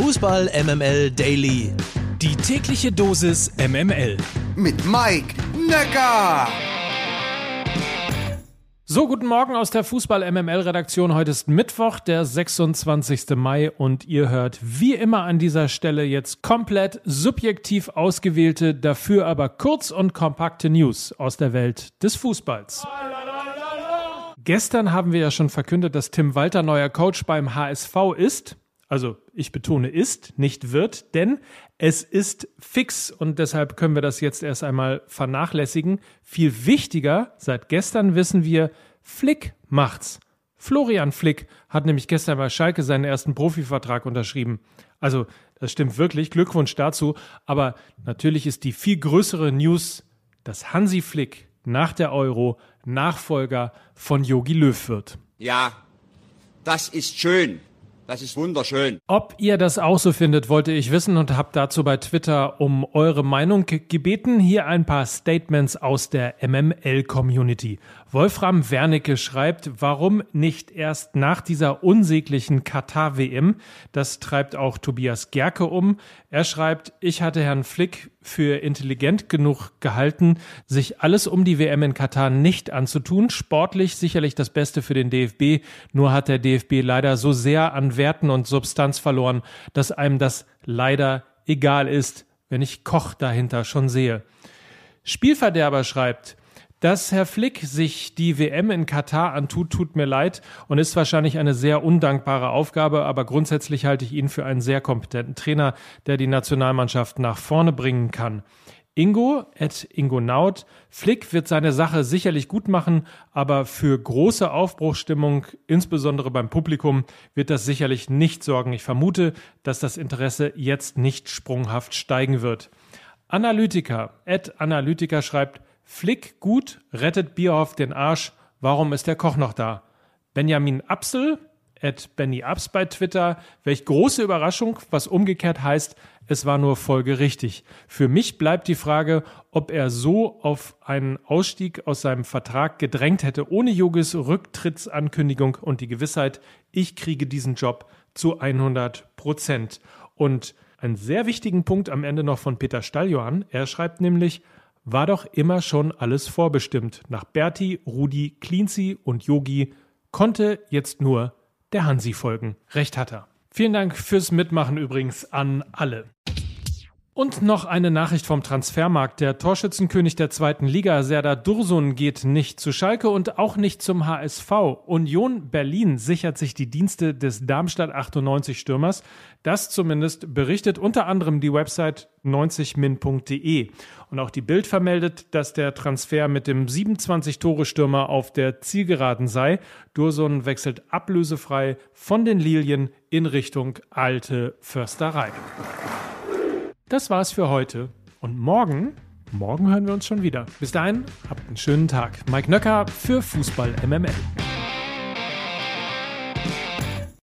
Fußball-MML Daily. Die tägliche Dosis MML. Mit Mike Necker. So, guten Morgen aus der Fußball-MML-Redaktion. Heute ist Mittwoch, der 26. Mai und ihr hört wie immer an dieser Stelle jetzt komplett subjektiv ausgewählte, dafür aber kurz und kompakte News aus der Welt des Fußballs. Gestern haben wir ja schon verkündet, dass Tim Walter neuer Coach beim HSV ist. Also ich betone ist, nicht wird, denn es ist fix und deshalb können wir das jetzt erst einmal vernachlässigen. Viel wichtiger, seit gestern wissen wir, Flick macht's. Florian Flick hat nämlich gestern bei Schalke seinen ersten Profivertrag unterschrieben. Also das stimmt wirklich, Glückwunsch dazu. Aber natürlich ist die viel größere News, dass Hansi Flick nach der Euro Nachfolger von Jogi Löw wird. Ja, das ist schön. Das ist wunderschön. Ob ihr das auch so findet, wollte ich wissen und habe dazu bei Twitter um eure Meinung gebeten. Hier ein paar Statements aus der MML-Community. Wolfram Wernicke schreibt, warum nicht erst nach dieser unsäglichen Katar-WM? Das treibt auch Tobias Gerke um. Er schreibt, ich hatte Herrn Flick für intelligent genug gehalten, sich alles um die WM in Katar nicht anzutun. Sportlich sicherlich das Beste für den DFB, nur hat der DFB leider so sehr an Werten und Substanz verloren, dass einem das leider egal ist, wenn ich Koch dahinter schon sehe. Spielverderber schreibt, dass Herr Flick sich die WM in Katar antut, tut mir leid und ist wahrscheinlich eine sehr undankbare Aufgabe, aber grundsätzlich halte ich ihn für einen sehr kompetenten Trainer, der die Nationalmannschaft nach vorne bringen kann. @Ingo Naut, Flick wird seine Sache sicherlich gut machen, aber für große Aufbruchsstimmung, insbesondere beim Publikum, wird das sicherlich nicht sorgen. Ich vermute, dass das Interesse jetzt nicht sprunghaft steigen wird. Analytiker schreibt, Flick gut, rettet Bierhoff den Arsch, warum ist der Koch noch da? Benjamin Absel, @BennyAbs bei Twitter, welch große Überraschung, was umgekehrt heißt, es war nur folgerichtig. Für mich bleibt die Frage, ob er so auf einen Ausstieg aus seinem Vertrag gedrängt hätte, ohne Jogis Rücktrittsankündigung und die Gewissheit, ich kriege diesen Job zu 100%. Und einen sehr wichtigen Punkt am Ende noch von Peter Stalljohann, er schreibt nämlich, war doch immer schon alles vorbestimmt. Nach Berti, Rudi, Klinsi und Jogi konnte jetzt nur der Hansi folgen. Recht hat er. Vielen Dank fürs Mitmachen übrigens an alle. Und noch eine Nachricht vom Transfermarkt. Der Torschützenkönig der zweiten Liga, Serdar Dursun, geht nicht zu Schalke und auch nicht zum HSV. Union Berlin sichert sich die Dienste des Darmstadt 98 Stürmers. Das zumindest berichtet unter anderem die Website 90min.de. Und auch die BILD vermeldet, dass der Transfer mit dem 27-Tore-Stürmer auf der Zielgeraden sei. Dursun wechselt ablösefrei von den Lilien in Richtung alte Försterei. Das war's für heute und morgen hören wir uns schon wieder. Bis dahin, habt einen schönen Tag. Mike Nöcker für Fußball MML.